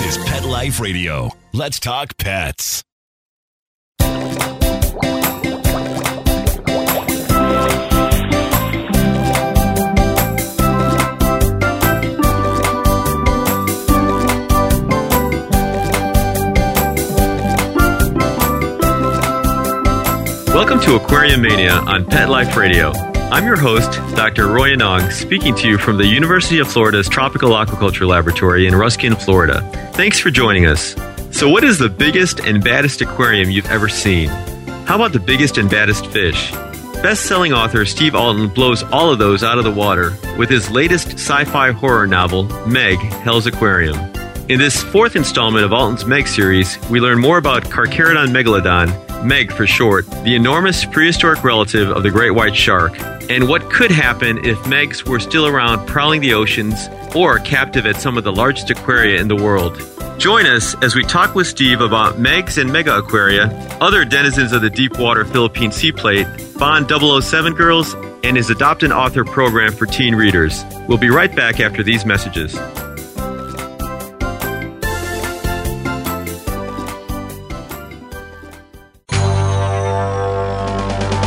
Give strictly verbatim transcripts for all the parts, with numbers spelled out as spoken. This is Pet Life Radio. Let's talk pets. Welcome to Aquarium Mania on Pet Life Radio. I'm your host, Doctor Roy Anong, speaking to you from the University of Florida's Tropical Aquaculture Laboratory in Ruskin, Florida. Thanks for joining us. So what is the biggest and baddest aquarium you've ever seen? How about the biggest and baddest fish? Best-selling author Steve Alten blows all of those out of the water with his latest sci-fi horror novel, Meg, Hell's Aquarium. In this fourth installment of Alten's Meg series, we learn more about Carcharodon megalodon, Meg for short, the enormous prehistoric relative of the great white shark, and what could happen if Megs were still around prowling the oceans or captive at some of the largest aquaria in the world. Join us as we talk with Steve about Megs and mega aquaria, other denizens of the deep water Philippine Sea Plate, Bond double oh seven girls, and his Adopt an Author program for teen readers. We'll be right back after these messages.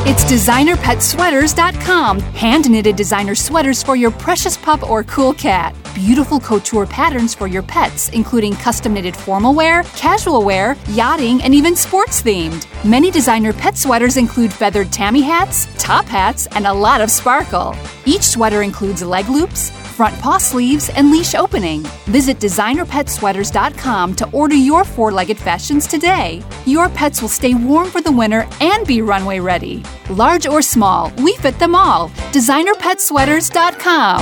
It's designer pet sweaters dot com. Hand-knitted designer sweaters for your precious pup or cool cat. Beautiful couture patterns for your pets, including custom-knitted formal wear, casual wear, yachting, and even sports-themed. Many designer pet sweaters include feathered tammy hats, top hats, and a lot of sparkle. Each sweater includes leg loops, front paw sleeves, and leash opening. Visit designer pet sweaters dot com to order your four-legged fashions today. Your pets will stay warm for the winter and be runway ready. Large or small, we fit them all. designer pet sweaters dot com.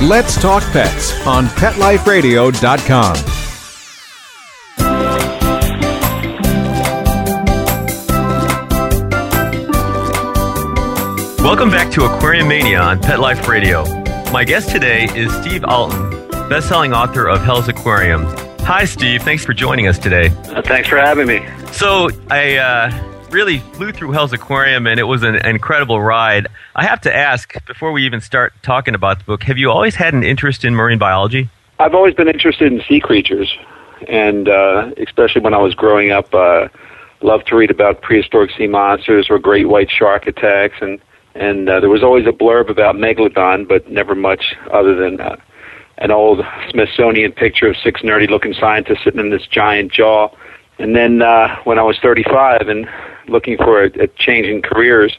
Let's Talk Pets on pet life radio dot com. Welcome back to Aquarium Mania on Pet Life Radio. My guest today is Steve Alten, best-selling author of Hell's Aquarium. Hi, Steve. Thanks for joining us today. Uh, thanks for having me. So I uh, really flew through Hell's Aquarium, and it was an incredible ride. I have to ask, before we even start talking about the book, have you always had an interest in marine biology? I've always been interested in sea creatures, and uh, especially when I was growing up, uh, loved to read about prehistoric sea monsters or great white shark attacks, and And uh, there was always a blurb about megalodon, but never much other than uh, an old Smithsonian picture of six nerdy-looking scientists sitting in this giant jaw. And then uh, when I was thirty-five and looking for a, a change in careers,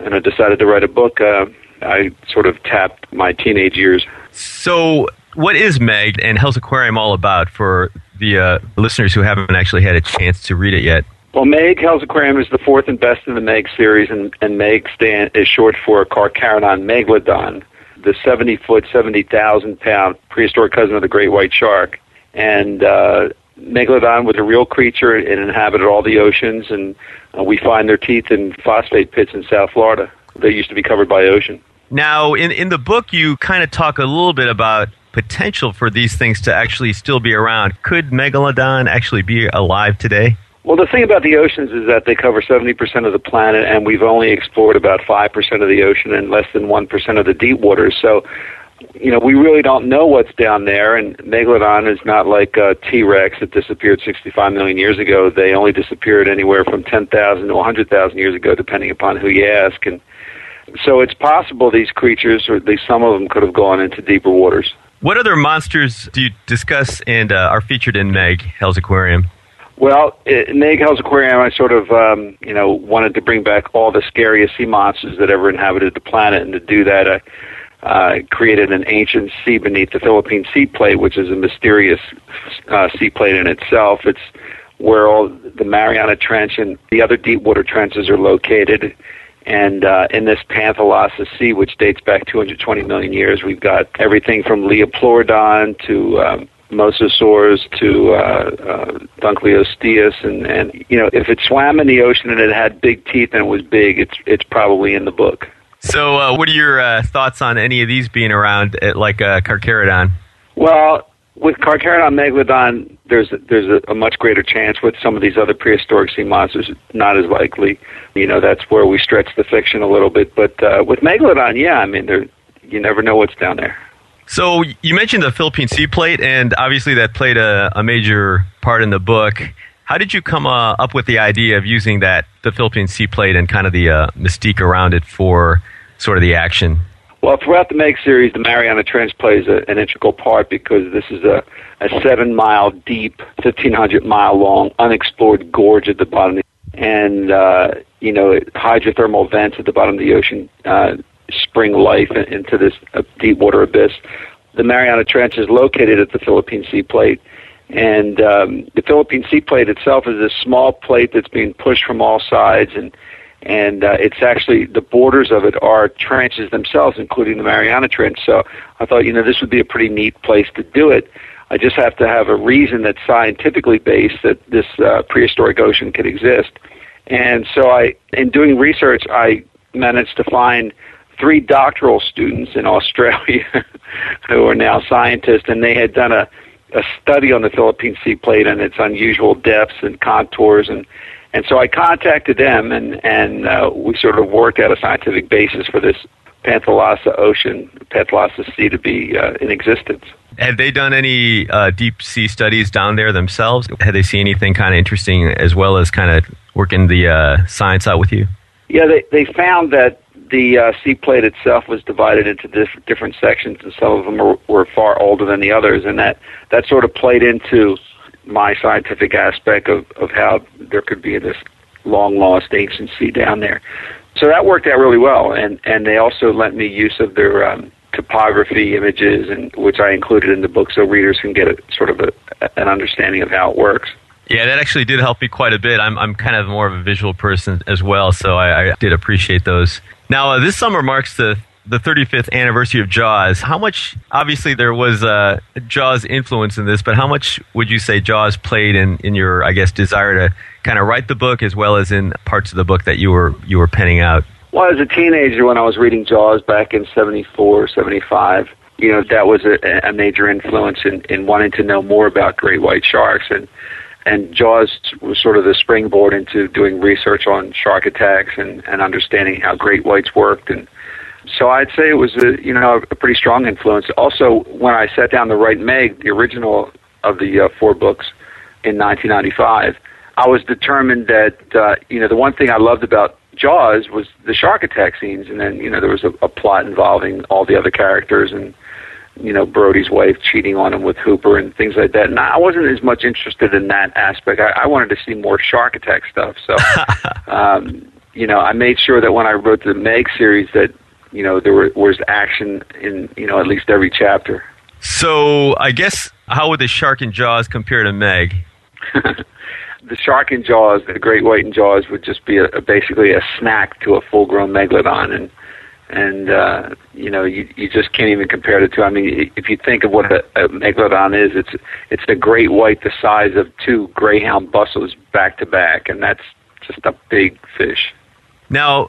and I decided to write a book, uh, I sort of tapped my teenage years. So what is Meg and Hell's Aquarium all about for the uh, listeners who haven't actually had a chance to read it yet? Well, Meg, Hell's Aquarium is the fourth and best in the Meg series, and, and Meg stand, is short for Carcharodon megalodon, the seventy-foot, seventy thousand pound prehistoric cousin of the great white shark. And uh, megalodon was a real creature and inhabited all the oceans, and uh, we find their teeth in phosphate pits in South Florida. They used to be covered by ocean. Now, in, in the book, you kind of talk a little bit about potential for these things to actually still be around. Could megalodon actually be alive today? Well, the thing about the oceans is that they cover seventy percent of the planet, and we've only explored about five percent of the ocean and less than one percent of the deep waters. So, you know, we really don't know what's down there, and megalodon is not like uh, T-Rex that disappeared sixty-five million years ago. They only disappeared anywhere from ten thousand to one hundred thousand years ago, depending upon who you ask. And so it's possible these creatures, or at least some of them, could have gone into deeper waters. What other monsters do you discuss and uh, are featured in Meg, Hell's Aquarium? Well, in Meg, Hell's Aquarium, I sort of, um, you know, wanted to bring back all the scariest sea monsters that ever inhabited the planet, and to do that, I uh, created an ancient sea beneath the Philippine Sea Plate, which is a mysterious uh, sea plate in itself. It's where all the Mariana Trench and the other deep water trenches are located, and uh, in this Panthalassa Sea, which dates back two hundred twenty million years, we've got everything from Liopleurodon to Um, Mosasaurus to uh, uh, Dunkleosteus, and, and you know, if it swam in the ocean and it had big teeth and it was big, it's it's probably in the book. So, uh, what are your uh, thoughts on any of these being around, at, like uh, Carcharodon? Well, with Carcharodon megalodon, there's there's a, a much greater chance. With some of these other prehistoric sea monsters, not as likely. You know, that's where we stretch the fiction a little bit. But uh, with megalodon, yeah, I mean, they're you never know what's down there. So you mentioned the Philippine Sea Plate, and obviously that played a, a major part in the book. How did you come uh, up with the idea of using that, the Philippine Sea Plate, and kind of the uh, mystique around it for sort of the action? Well, throughout the Meg series, the Mariana Trench plays a, an integral part because this is a, a seven-mile deep, fifteen hundred mile long, unexplored gorge at the bottom. And, uh, you know, hydrothermal vents at the bottom of the ocean uh, spring life into this uh, deep water abyss. The Mariana Trench is located at the Philippine Sea Plate. And um, the Philippine Sea Plate itself is a small plate that's being pushed from all sides, and and uh, it's actually, the borders of it are trenches themselves, including the Mariana Trench. So I thought, you know, this would be a pretty neat place to do it. I just have to have a reason that's scientifically based that this uh, prehistoric ocean could exist. And so I, in doing research, I managed to find three doctoral students in Australia who are now scientists, and they had done a a study on the Philippine Sea Plate and its unusual depths and contours. And, and so I contacted them, and, and uh, we sort of worked out a scientific basis for this Panthalassa ocean, Panthalassa Sea, to be uh, in existence. Had they done any uh, deep sea studies down there themselves? Had they seen anything kind of interesting as well as kind of working the uh, science out with you? Yeah, they, they found that the uh, sea plate itself was divided into diff- different sections, and some of them were, were far older than the others, and that, that sort of played into my scientific aspect of, of how there could be this long-lost ancient sea down there. So that worked out really well, and, and they also lent me use of their um, topography images, and which I included in the book so readers can get a, sort of a, an understanding of how it works. Yeah, that actually did help me quite a bit. I'm I'm kind of more of a visual person as well, so I, I did appreciate those. Now, uh, this summer marks the, the thirty-fifth anniversary of Jaws. How much, obviously there was uh, Jaws influence in this, but how much would you say Jaws played in, in your, I guess, desire to kind of write the book as well as in parts of the book that you were you were penning out? Well, as a teenager when I was reading Jaws back in seventy-four, seventy-five, you know, that was a, a major influence in, in wanting to know more about great white sharks. And And Jaws was sort of the springboard into doing research on shark attacks and, and understanding how great whites worked. And so I'd say it was a, you know, a pretty strong influence. Also, when I sat down to write Meg, the original of the uh, four books in nineteen ninety-five, I was determined that, uh, you know, the one thing I loved about Jaws was the shark attack scenes. And then, you know, there was a, a plot involving all the other characters and, you know, Brody's wife cheating on him with Hooper and things like that. And I wasn't as much interested in that aspect. I, I wanted to see more shark attack stuff. So, um, you know, I made sure that when I wrote the Meg series that, you know, there were, was action in, you know, at least every chapter. So I guess how would the shark in Jaws compare to Meg? The shark in Jaws, the great white in Jaws, would just be a, a, basically a snack to a full-grown megalodon. And And, uh, you know, you, you just can't even compare the two. I mean, if you think of what a, a megalodon is, it's it's a great white the size of two greyhound bustles back to back, and that's just a big fish. Now,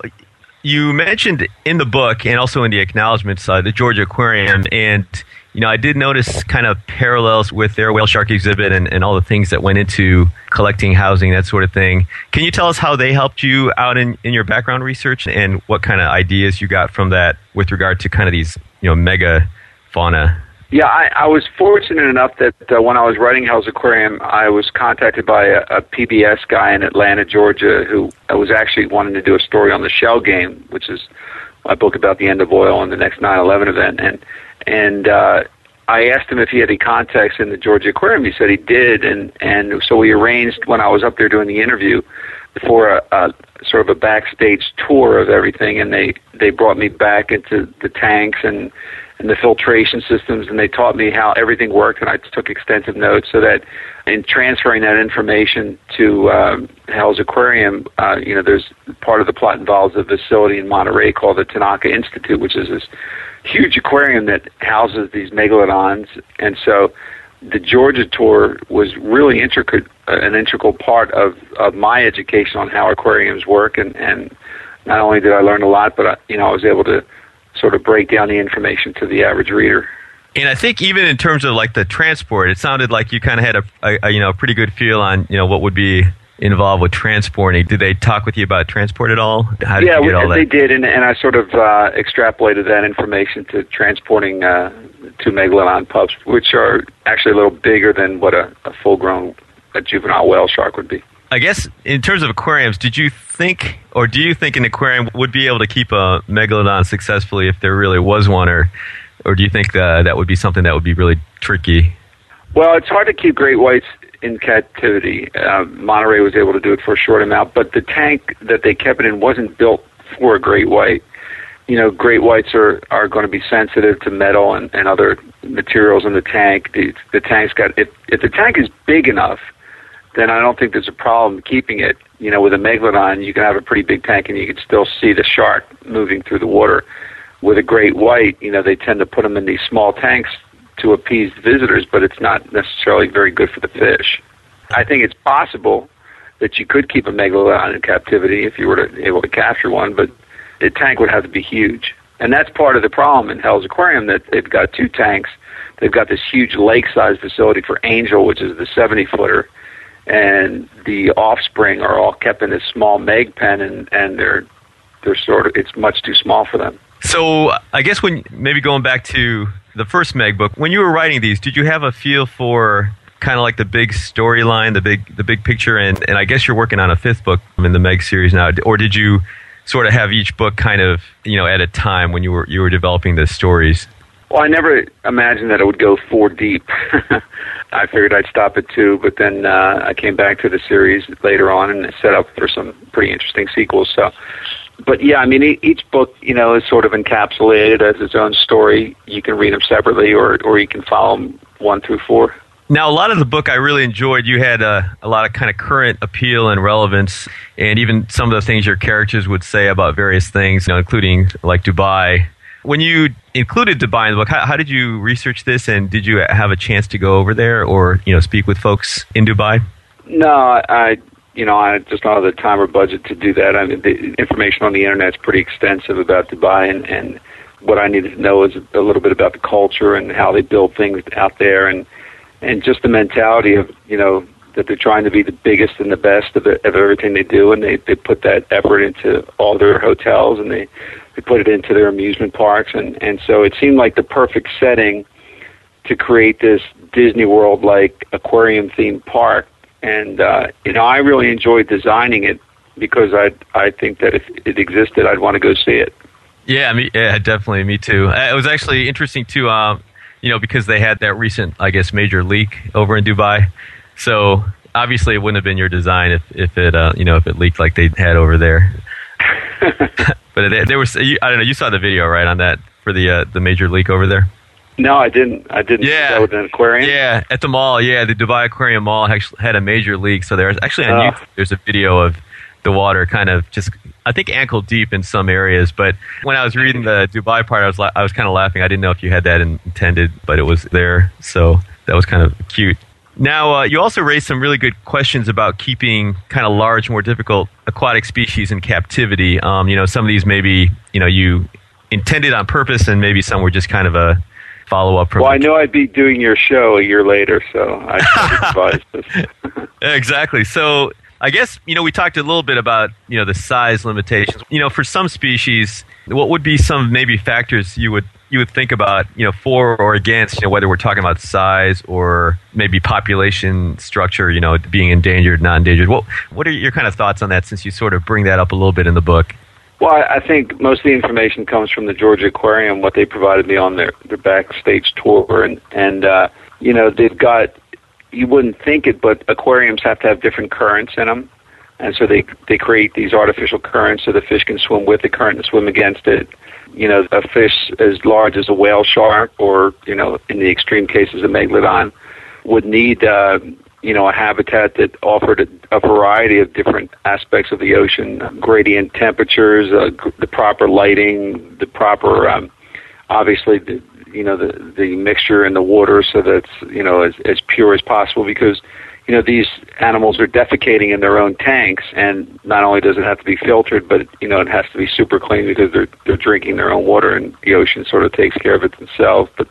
you mentioned in the book and also in the acknowledgments, uh, the Georgia Aquarium, and, you know, I did notice kind of parallels with their whale shark exhibit and, and all the things that went into collecting, housing, that sort of thing. Can you tell us how they helped you out in, in your background research and what kind of ideas you got from that with regard to kind of these, you know, mega fauna? Yeah, I, I was fortunate enough that uh, when I was writing Hell's Aquarium, I was contacted by a, a P B S guy in Atlanta, Georgia, who was actually wanting to do a story on the shell game, which is my book about the end of oil and the next nine eleven event. And and uh, I asked him if he had any contacts in the Georgia Aquarium. He said he did, and, and so we arranged, when I was up there doing the interview, for a, a sort of a backstage tour of everything, and they, they brought me back into the tanks and and the filtration systems, and they taught me how everything worked, and I took extensive notes so that in transferring that information to um, Hell's Aquarium, uh, you know, there's part of the plot involves a facility in Monterey called the Tanaka Institute, which is this huge aquarium that houses these megalodons. And so the Georgia tour was really intricate, uh, an integral part of, of my education on how aquariums work, and, and not only did I learn a lot, but, I, you know, I was able to sort of break down the information to the average reader. And I think even in terms of like the transport, it sounded like you kind of had a, a, a you know, pretty good feel on, you know, what would be involved with transporting. Did they talk with you about transport at all? How did yeah, you get all that? They did, and, and I sort of uh, extrapolated that information to transporting uh, two megalodon pups, which are actually a little bigger than what a, a full-grown a juvenile whale shark would be. I guess in terms of aquariums, did you think, or do you think an aquarium would be able to keep a megalodon successfully if there really was one, or, or do you think uh, that would be something that would be really tricky? Well, it's hard to keep great whites in captivity. Uh, Monterey was able to do it for a short amount, but the tank that they kept it in wasn't built for a great white. You know, great whites are, are going to be sensitive to metal and, and other materials in the tank. The, the tank's got, if, if the tank is big enough, then I don't think there's a problem keeping it. You know, with a megalodon, you can have a pretty big tank and you can still see the shark moving through the water. With a great white, you know, they tend to put them in these small tanks to appease visitors, but it's not necessarily very good for the fish. I think it's possible that you could keep a megalodon in captivity if you were to, able to capture one, but the tank would have to be huge. And that's part of the problem in Hell's Aquarium, that they've got two tanks. They've got this huge lake-sized facility for angel, which is the seventy-footer, and the offspring are all kept in this small Meg pen, and, and they're they're sort of, it's much too small for them. So I guess when, maybe going back to the first Meg book, when you were writing these, did you have a feel for kind of like the big storyline, the big the big picture, and, and I guess you're working on a fifth book in the Meg series now, or did you sort of have each book kind of, you know, at a time when you were you were developing the stories? Well, I never imagined that it would go four deep. I figured I'd stop at two, but then uh, I came back to the series later on and set up for some pretty interesting sequels. So, but yeah, I mean, e- each book, you know, is sort of encapsulated as its own story. You can read them separately, or, or you can follow them one through four. Now, a lot of the book I really enjoyed. You had uh, a lot of kind of current appeal and relevance, and even some of the things your characters would say about various things, you know, including like Dubai. When you included Dubai in the book, how, how did you research this, and did you have a chance to go over there or, you know, speak with folks in Dubai? No, I, you know, I just don't have the time or budget to do that. I mean, the information on the internet is pretty extensive about Dubai, and, and what I needed to know is a little bit about the culture and how they build things out there, and and just the mentality of, you know, that they're trying to be the biggest and the best of, of everything they do, and they, they put that effort into all their hotels, and they, they put it into their amusement parks, and, and so it seemed like the perfect setting to create this Disney World-like aquarium-themed park, and, uh, you know, I really enjoyed designing it because I I think that if it existed, I'd want to go see it. Yeah, me, yeah, definitely, me too. It was actually interesting, too, uh, you know, because they had that recent, I guess, major leak over in Dubai. So obviously, it wouldn't have been your design if if it uh, you know if it leaked like they had over there. But there, there was I don't know. You saw the video right on that for the uh, the major leak over there. No, I didn't. I didn't. Yeah, that was an aquarium. Yeah, at the mall. Yeah, the Dubai Aquarium Mall actually had a major leak. So there's actually on oh. YouTube, there's a video of the water kind of just, I think, ankle deep in some areas. But when I was reading the Dubai part, I was I was kind of laughing. I didn't know if you had that intended, but it was there. So that was kind of cute. Now, uh, you also raised some really good questions about keeping kind of large, more difficult aquatic species in captivity. Um, you know, some of these maybe, you know, you intended on purpose, and maybe some were just kind of a follow-up. Well, I know I'd be doing your show a year later, so I advise this. Exactly. So I guess, you know, we talked a little bit about, you know, the size limitations. You know, for some species, what would be some maybe factors you would you would think about, you know, for or against, you know, whether we're talking about size or maybe population structure, you know, being endangered, not endangered. What, what are your kind of thoughts on that, since you sort of bring that up a little bit in the book? Well, I think most of the information comes from the Georgia Aquarium, what they provided me on their, their backstage tour. And, and uh, you know, they've got, you wouldn't think it, but aquariums have to have different currents in them. And so they, they create these artificial currents so the fish can swim with the current and swim against it. You know, a fish as large as a whale shark, or, you know, in the extreme cases, a megalodon, would need, uh, you know, a habitat that offered a, a variety of different aspects of the ocean, gradient temperatures, uh, g- the proper lighting, the proper, um, obviously, the, you know, the, the mixture in the water so that's, you know, as, as pure as possible, because, you know, these animals are defecating in their own tanks, and not only does it have to be filtered, but, you know, it has to be super clean because they're they're drinking their own water, and the ocean sort of takes care of it themselves. But,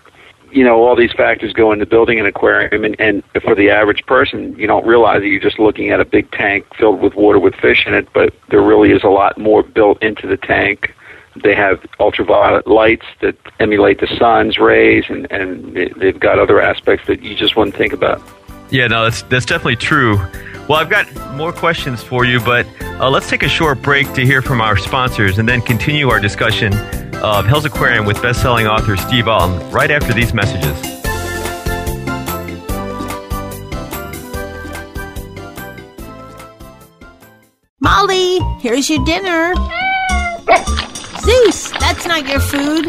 you know, all these factors go into building an aquarium, and, and for the average person, you don't realize that you're just looking at a big tank filled with water with fish in it, but there really is a lot more built into the tank. They have ultraviolet lights that emulate the sun's rays, and, and they've got other aspects that you just wouldn't think about. Yeah, no, that's, that's definitely true. Well, I've got more questions for you, but uh, let's take a short break to hear from our sponsors and then continue our discussion of Hell's Aquarium with best-selling author Steve Alten right after these messages. Molly, here's your dinner. Zeus, that's not your food.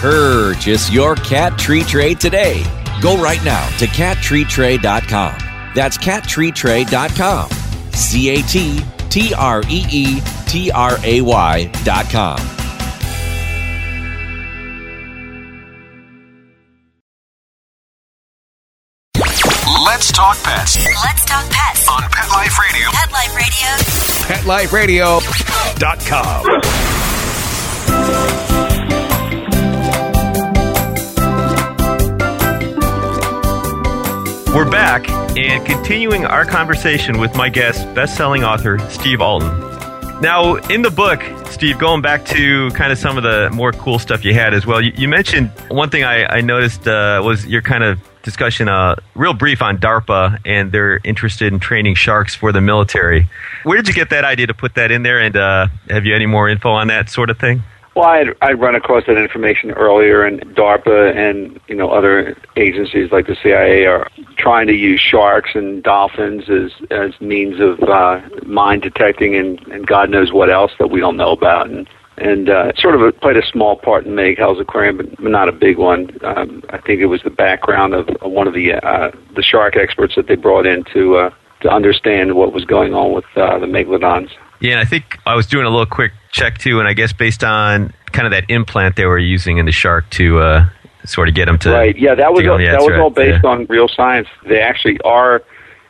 Purchase your Cat Tree Tray today. Go right now to cat tree tray dot com. That's cat tree tray dot com. C A T T R E E T R A Y dot com. Let's talk pets. Let's talk pets. On Pet Life Radio. Pet Life Radio. pet life radio dot com. We're back and continuing our conversation with my guest, best-selling author Steve Alten. Now, in the book, Steve, going back to kind of some of the more cool stuff you had as well, you, you mentioned one thing I, I noticed uh, was your kind of discussion, uh, real brief, on DARPA and they're interested in training sharks for the military. Where did you get that idea to put that in there, and uh, have you any more info on that sort of thing? Well, I I run across that information earlier, and DARPA and, you know, other agencies like the C I A are trying to use sharks and dolphins as as means of uh, mine detecting and, and God knows what else that we don't know about, and and uh, sort of a, played a small part in Meg, Hell's Aquarium, but not a big one. Um, I think it was the background of one of the uh, the shark experts that they brought in to uh, to understand what was going on with uh, the megalodons. Yeah, and I think I was doing a little quick check, too, and I guess based on kind of that implant they were using in the shark to uh, sort of get them to... Right, yeah, that was all, that was right. all based yeah. on real science. They actually are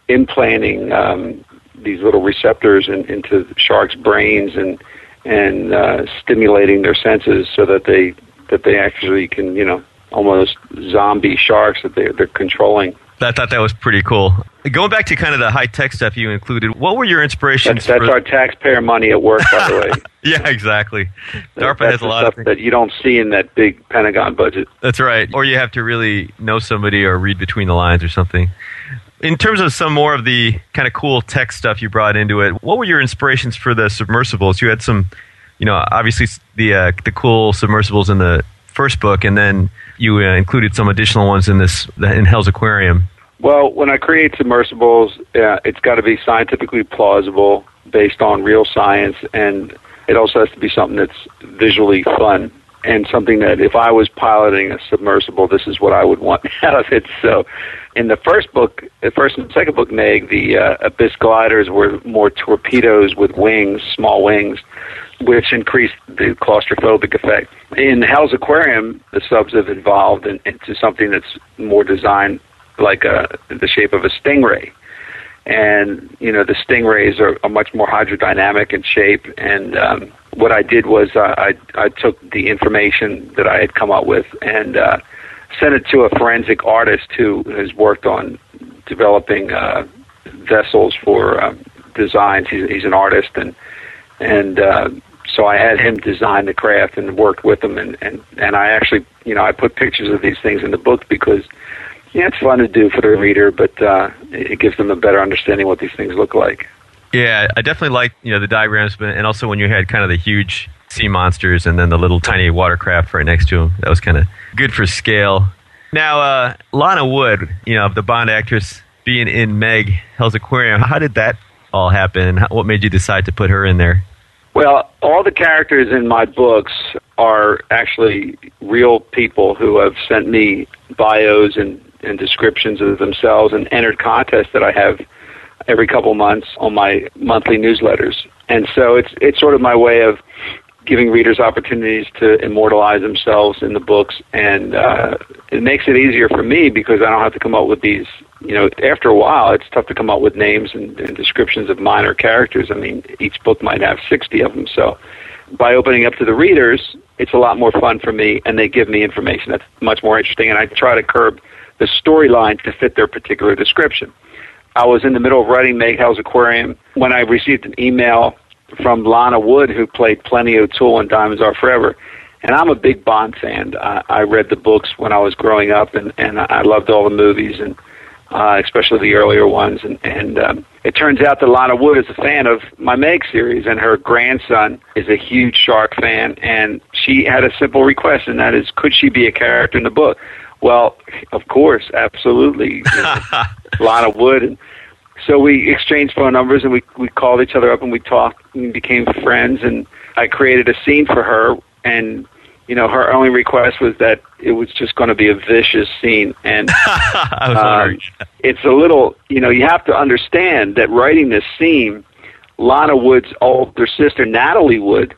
implanting um, these little receptors in, into sharks' brains and and uh, stimulating their senses so that they that they actually can, you know, almost zombie sharks that they're, they're controlling. I thought that was pretty cool. Going back to kind of the high-tech stuff you included, what were your inspirations? That's, that's for... our taxpayer money at work, by the way. Yeah, exactly. DARPA that's has a lot stuff of things that you don't see in that big Pentagon budget. That's right. Or you have to really know somebody or read between the lines or something. In terms of some more of the kind of cool tech stuff you brought into it, what were your inspirations for the submersibles? You had some, you know, obviously the uh, the cool submersibles in the first book, and then you uh, included some additional ones in this in Hell's Aquarium. Well, when I create submersibles, uh, it's got to be scientifically plausible, based on real science, and it also has to be something that's visually fun, and something that if I was piloting a submersible, this is what I would want out of it. So in the first book, the first and second book, Meg, the uh, abyss gliders were more torpedoes with wings, small wings, which increased the claustrophobic effect. In Hell's Aquarium, the subs have evolved in, into something that's more designed like a, the shape of a stingray. And, you know, the stingrays are, are much more hydrodynamic in shape. And um, what I did was uh, I, I took the information that I had come up with and uh, sent it to a forensic artist who has worked on developing uh, vessels for um, designs. He's, he's an artist. And, and uh, so I had him design the craft and worked with him. And, and, and I actually, you know, I put pictures of these things in the book because... yeah, it's fun to do for the reader, but uh, it gives them a better understanding what these things look like. Yeah, I definitely like, you know, the diagrams, but, and also when you had kind of the huge sea monsters and then the little tiny watercraft right next to them. That was kind of good for scale. Now, uh, Lana Wood, you know, the Bond actress, being in Meg, Hell's Aquarium, how did that all happen? What made you decide to put her in there? Well, all the characters in my books are actually real people who have sent me bios and and descriptions of themselves, and entered contests that I have every couple months on my monthly newsletters. And so it's it's sort of my way of giving readers opportunities to immortalize themselves in the books, and uh, it makes it easier for me because I don't have to come up with these, you know, after a while it's tough to come up with names and, and descriptions of minor characters. I mean, each book might have sixty of them, so by opening up to the readers, it's a lot more fun for me, and they give me information that's much more interesting, and I try to curb the storyline to fit their particular description. I was in the middle of writing Meg, Hell's Aquarium when I received an email from Lana Wood, who played Plenty O'Toole in Diamonds Are Forever. And I'm a big Bond fan. I, I read the books when I was growing up, and, and I loved all the movies, and uh, especially the earlier ones. And, and um, it turns out that Lana Wood is a fan of my Meg series, and her grandson is a huge shark fan. And she had a simple request, and that is, could she be a character in the book? Well, of course, absolutely. You know, Lana Wood. And so we exchanged phone numbers, and we, we called each other up, and we talked and became friends, and I created a scene for her, and, you know, her only request was that it was just going to be a vicious scene. And I was um, it's a little, you know, you have to understand that writing this scene, Lana Wood's older sister, Natalie Wood,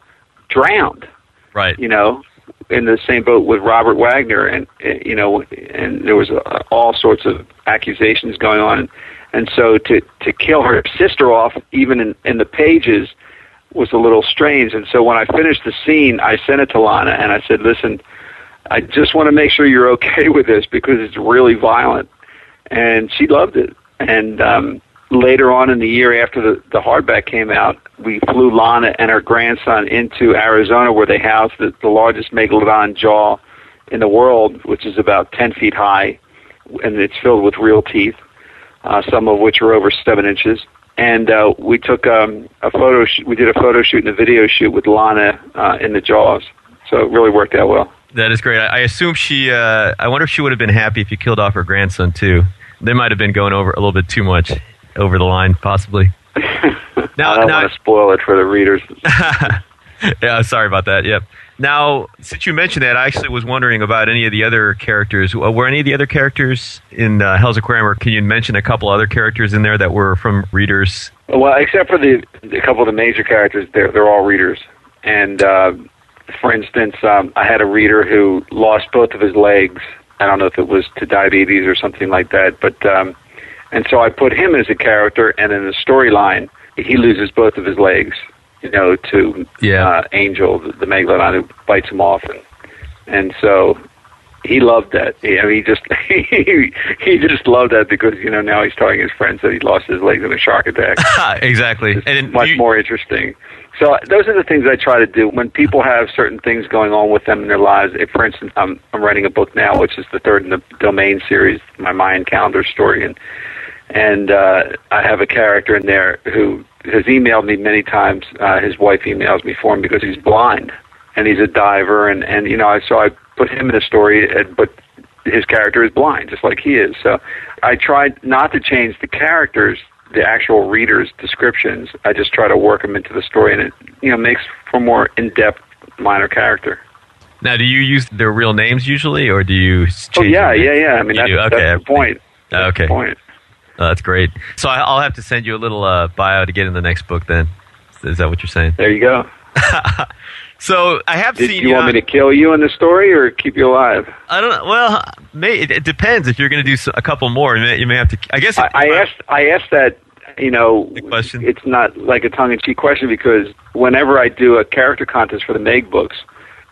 drowned. Right. You know, in the same boat with Robert Wagner, and, you know, and there was uh, all sorts of accusations going on. And, and so to, to kill her sister off, even in, in the pages, was a little strange. And so when I finished the scene, I sent it to Lana, and I said, listen, I just want to make sure you're okay with this because it's really violent. And she loved it. And um, later on in the year, after the, the hardback came out, we flew Lana and her grandson into Arizona, where they housed the, the largest megalodon jaw in the world, which is about ten feet high, and it's filled with real teeth. Uh, some of which are over seven inches. And uh, we took um, a photo sh- we did a photo shoot and a video shoot with Lana uh, in the jaws. So it really worked out well. That is great. I, I assume she, uh, I wonder if she would have been happy if you killed off her grandson too. They might have been going over a little bit too much over the line, possibly. Now, I don't now, want to spoil it for the readers. Yeah, sorry about that. Yep. Now, since you mentioned that, I actually was wondering about any of the other characters. Were any of the other characters in uh, Hell's Aquarium, or can you mention a couple other characters in there that were from readers? Well, except for the, the couple of the major characters, they're, they're all readers. And, uh, for instance, um, I had a reader who lost both of his legs. I don't know if it was to diabetes or something like that. But um, and so I put him as a character, and in the storyline, he loses both of his legs. You know, to yeah. uh, Angel, the, the megalodon who bites him off, and, and so he loved that. He, I mean, he just he, he just loved that because, you know, now he's telling his friends that he lost his legs in a shark attack. Exactly, it's and much you, more interesting. So those are the things I try to do when people have certain things going on with them in their lives. If, for instance, I'm I'm writing a book now, which is the third in the Domain series, my Mayan calendar story, and and uh, I have a character in there who has emailed me many times. Uh, his wife emails me for him because he's blind and he's a diver, and, and you know, I, so I put him in a story, but his character is blind, just like he is. So I tried not to change the characters, the actual readers' descriptions. I just try to work them into the story, and it, you know, makes for more in-depth minor character. Now, do you use their real names usually, or do you change? Oh yeah, yeah, yeah. I mean, that's, okay. that's the point. That's okay. The point. Oh, that's great. So I'll have to send you a little uh, bio to get in the next book then. Is that what you're saying? There you go. So I have Did seen you. You want on, me to kill you in the story or keep you alive? I don't know. Well, may, it, it depends. If you're going to do a couple more, you may, you may have to. I guess. It, I, I, asked, I asked that, you know, question. It's not like a tongue-in-cheek question because whenever I do a character contest for the Meg books,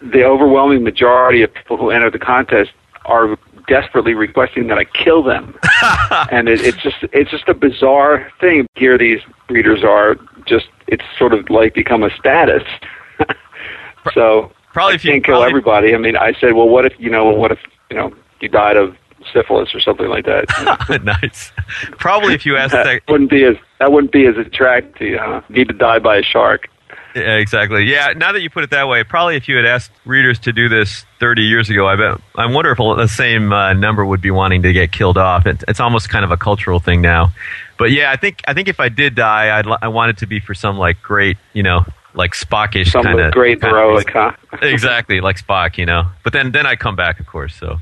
the overwhelming majority of people who enter the contest are desperately requesting that I kill them. And it, it's just it's just a bizarre thing. Here these readers are just, it's sort of like become a status. So probably I if you can't kill probably, everybody. I mean, I said, well, what if, you know, what if, you know, you died of syphilis or something like that? You know? Nice. Probably if you asked that, that, wouldn't be as, that wouldn't be as attractive. Huh? You need to die by a shark. Yeah, exactly. Yeah, now that you put it that way, probably if you had asked readers to do this thirty years ago, I bet I wonder if the same uh, number would be wanting to get killed off. It, it's almost kind of a cultural thing now. But yeah, I think I think if I did die, I'd, I want it to be for some like great, you know, like Spockish kind of great heroic, huh? Exactly, like Spock, you know. But then then I come back, of course. So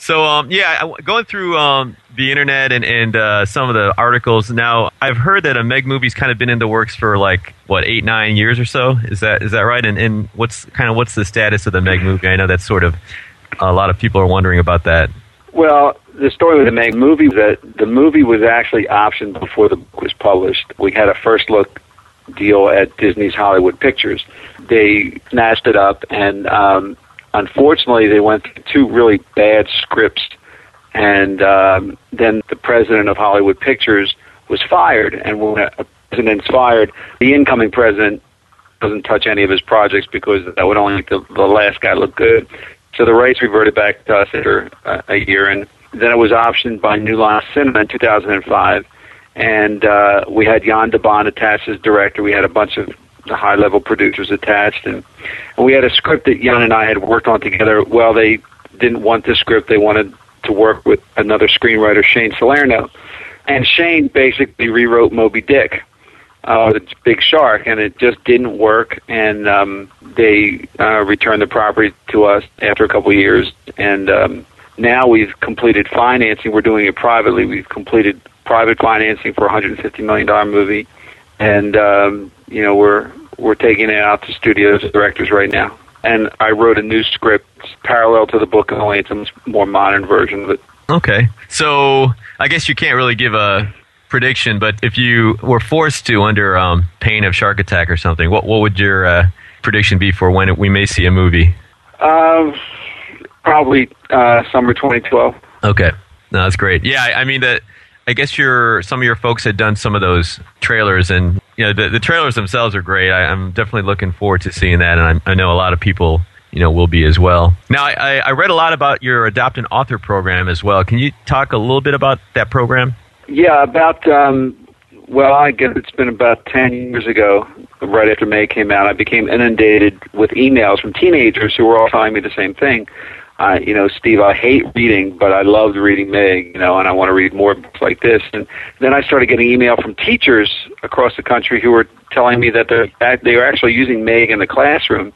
So, um, yeah, going through um, the internet and, and uh, some of the articles now, I've heard that a Meg movie's kind of been in the works for like, what, eight, nine years or so? Is that is that right? And, and what's kind of what's the status of the Meg movie? I know that's sort of a lot of people are wondering about that. Well, the story with the Meg movie, that the movie was actually optioned before the book was published. We had a first look deal at Disney's Hollywood Pictures. They snatched it up and... Um, Unfortunately, they went through two really bad scripts, and um, then the president of Hollywood Pictures was fired. And when a president's fired, the incoming president doesn't touch any of his projects because that would only make the, the last guy look good. So the rights reverted back to us after uh, a year, and then it was optioned by New Line Cinema in two thousand five. And uh, we had Jan de Bon attached as director. We had a bunch of the high-level producers attached, and, and we had a script that Jan and I had worked on together. Well, they didn't want the script. They wanted to work with another screenwriter, Shane Salerno, and Shane basically rewrote Moby Dick, uh, the big shark, and it just didn't work, and um, they uh, returned the property to us after a couple of years, and um, now we've completed financing. We're doing it privately. We've completed private financing for a one hundred fifty million dollars movie, and um, you know, we're we're taking it out to studios and directors right now. And I wrote a new script parallel to the book, only it's a more modern version of it. Okay. So I guess you can't really give a prediction, but if you were forced to under um, pain of shark attack or something, what what would your uh, prediction be for when we may see a movie? Uh, probably uh, summer twenty twelve. Okay. No, that's great. Yeah, I, I mean, that. I guess your some of your folks had done some of those trailers, and you know the, the trailers themselves are great. I, I'm definitely looking forward to seeing that, and I'm, I know a lot of people you know will be as well. Now, I, I read a lot about your Adopt an Author program as well. Can you talk a little bit about that program? Yeah, about um, well, I guess it's been about ten years ago, right after May came out, I became inundated with emails from teenagers who were all telling me the same thing. Uh, you know, Steve, I hate reading, but I loved reading Meg, you know, and I want to read more books like this. And then I started getting email from teachers across the country who were telling me that they're, they were actually using Meg in the classroom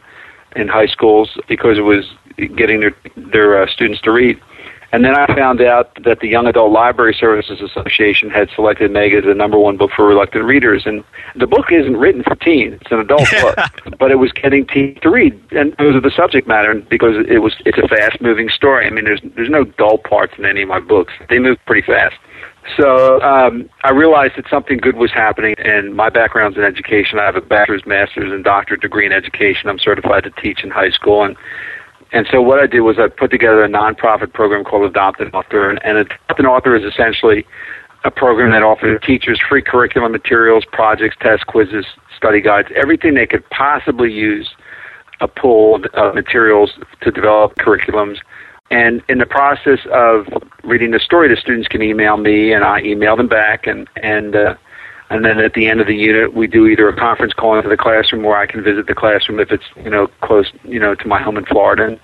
in high schools because it was getting their, their uh, students to read. And then I found out that the Young Adult Library Services Association had selected Meg as the number one book for reluctant readers. And the book isn't written for teens. It's an adult book. But it was getting teens to read. And those are the subject matter because it was it's a fast-moving story. I mean, there's there's no dull parts in any of my books. They move pretty fast. So um, I realized that something good was happening, and my background's in education. I have a bachelor's, master's, and doctorate degree in education. I'm certified to teach in high school, and And so what I did was I put together a nonprofit program called Adopt an Author. And, and Adopt an Author is essentially a program that offers teachers free curriculum materials, projects, tests, quizzes, study guides, everything they could possibly use a pool of materials to develop curriculums. And in the process of reading the story, the students can email me, and I email them back. And, and, uh, and then at the end of the unit, we do either a conference call into the classroom where I can visit the classroom if it's, you know, close, you know, to my home in Florida. And,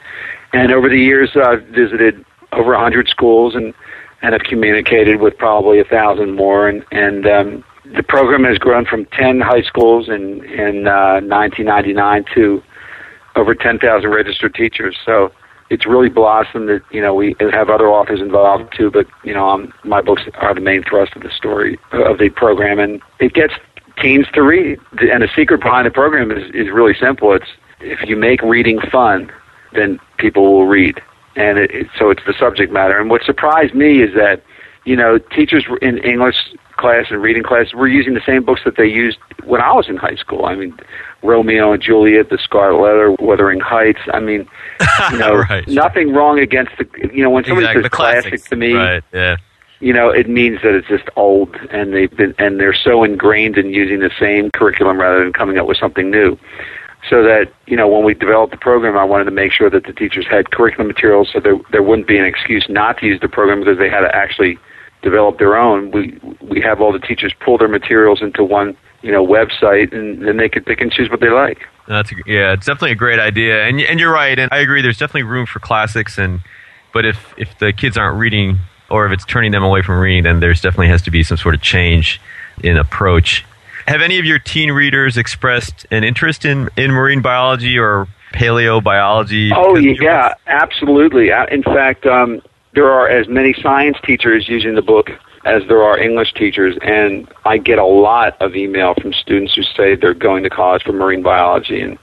and over the years, I've visited over one hundred schools and, and have communicated with probably one thousand more. And, and um, the program has grown from ten high schools in, in uh, nineteen ninety-nine to over ten thousand registered teachers. So it's really blossomed. That, you know, we have other authors involved too, but you know, um, my books are the main thrust of the story of the program, and it gets teens to read. And the secret behind the program is, is really simple. It's if you make reading fun, then people will read, and it, it, so it's the subject matter. And what surprised me is that, you know, teachers in English class and reading class were using the same books that they used when I was in high school. I mean, Romeo and Juliet, The Scarlet Letter, Wuthering Heights. I mean, you know, right. Nothing wrong against the, you know, when somebody exactly. says classic to me, right. yeah. you know, it means that it's just old, and they've been, and they're so ingrained in using the same curriculum rather than coming up with something new. So that, you know, when we developed the program, I wanted to make sure that the teachers had curriculum materials so there, there wouldn't be an excuse not to use the program because they had to actually develop their own. We we have all the teachers pull their materials into one, you know, website, and then they can pick and choose what they like. That's a, yeah, it's definitely a great idea, and and you're right, and I agree. There's definitely room for classics, and but if if the kids aren't reading, or if it's turning them away from reading, then there's definitely has to be some sort of change in approach. Have any of your teen readers expressed an interest in, in marine biology or paleobiology? Oh yeah, absolutely. In fact, um, there are as many science teachers using the book as there are English teachers, and I get a lot of email from students who say they're going to college for marine biology, and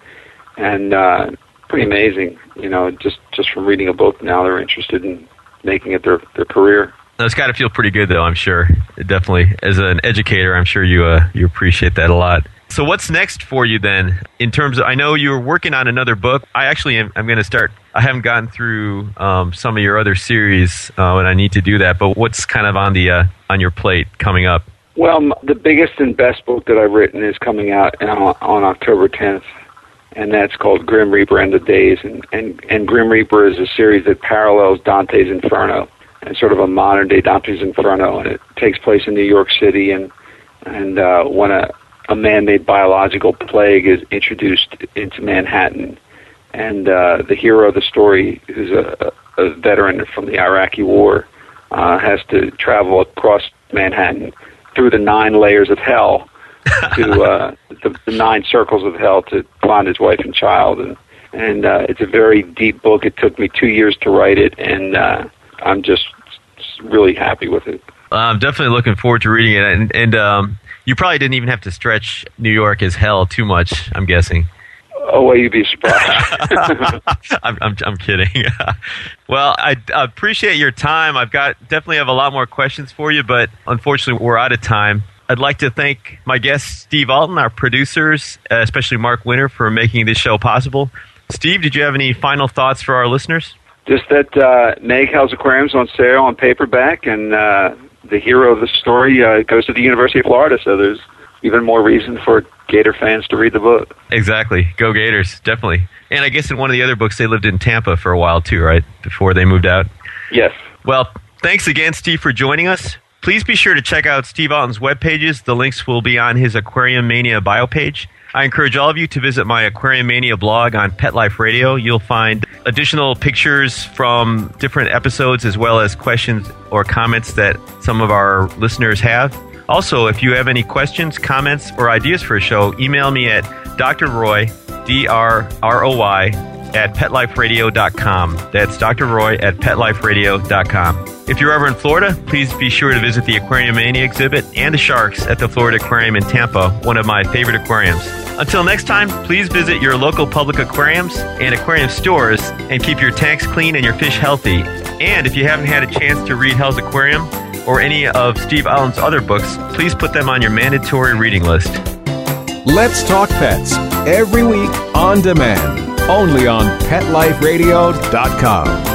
and uh, pretty amazing, you know, just, just from reading a book now they're interested in making it their, their career. That's got to feel pretty good, though, I'm sure. It definitely, as an educator, I'm sure you uh, you appreciate that a lot. So what's next for you then? In terms of, I know you were working on another book. I actually am I'm going to start, I haven't gotten through um, some of your other series, uh, and I need to do that, but what's kind of on the uh, on your plate coming up? Well, the biggest and best book that I've written is coming out on, on October tenth, and that's called Grim Reaper and the Days, and, and, and Grim Reaper is a series that parallels Dante's Inferno, and sort of a modern-day Dante's Inferno, and it takes place in New York City, and, and uh, when a a man-made biological plague is introduced into Manhattan. And uh, the hero of the story, who's a, a veteran from the Iraqi War, uh, has to travel across Manhattan through the nine layers of hell, to uh, the, the nine circles of hell, to find his wife and child. And, and uh, it's a very deep book. It took me two years to write it, and uh, I'm just really happy with it. I'm definitely looking forward to reading it. And, and um, you probably didn't even have to stretch New York as hell too much, I'm guessing. Oh, well, you'd be surprised. I'm, I'm, I'm kidding. Well, I, I appreciate your time. I've got definitely have a lot more questions for you, but unfortunately, we're out of time. I'd like to thank my guest, Steve Alten, our producers, especially Mark Winter, for making this show possible. Steve, did you have any final thoughts for our listeners? Just that uh, Meg, Hell's Aquarium's on sale on paperback, and uh, the hero of the story uh, goes to the University of Florida, so there's even more reason for Gator fans to read the book. Exactly. Go Gators, definitely. And I guess in one of the other books, they lived in Tampa for a while too, right? Before they moved out? Yes. Well, thanks again, Steve, for joining us. Please be sure to check out Steve Alten's web pages. The links will be on his Aquarium Mania bio page. I encourage all of you to visit my Aquarium Mania blog on Pet Life Radio. You'll find additional pictures from different episodes, as well as questions or comments that some of our listeners have. Also, if you have any questions, comments, or ideas for a show, email me at drroy, D R R O Y, at pet life radio dot com. That's drroy at pet life radio dot com. If you're ever in Florida, please be sure to visit the Aquarium Mania exhibit and the sharks at the Florida Aquarium in Tampa, one of my favorite aquariums. Until next time, please visit your local public aquariums and aquarium stores and keep your tanks clean and your fish healthy. And if you haven't had a chance to read Hell's Aquarium or any of Steve Allen's other books, please put them on your mandatory reading list. Let's Talk Pets, every week on demand, only on pet life radio dot com.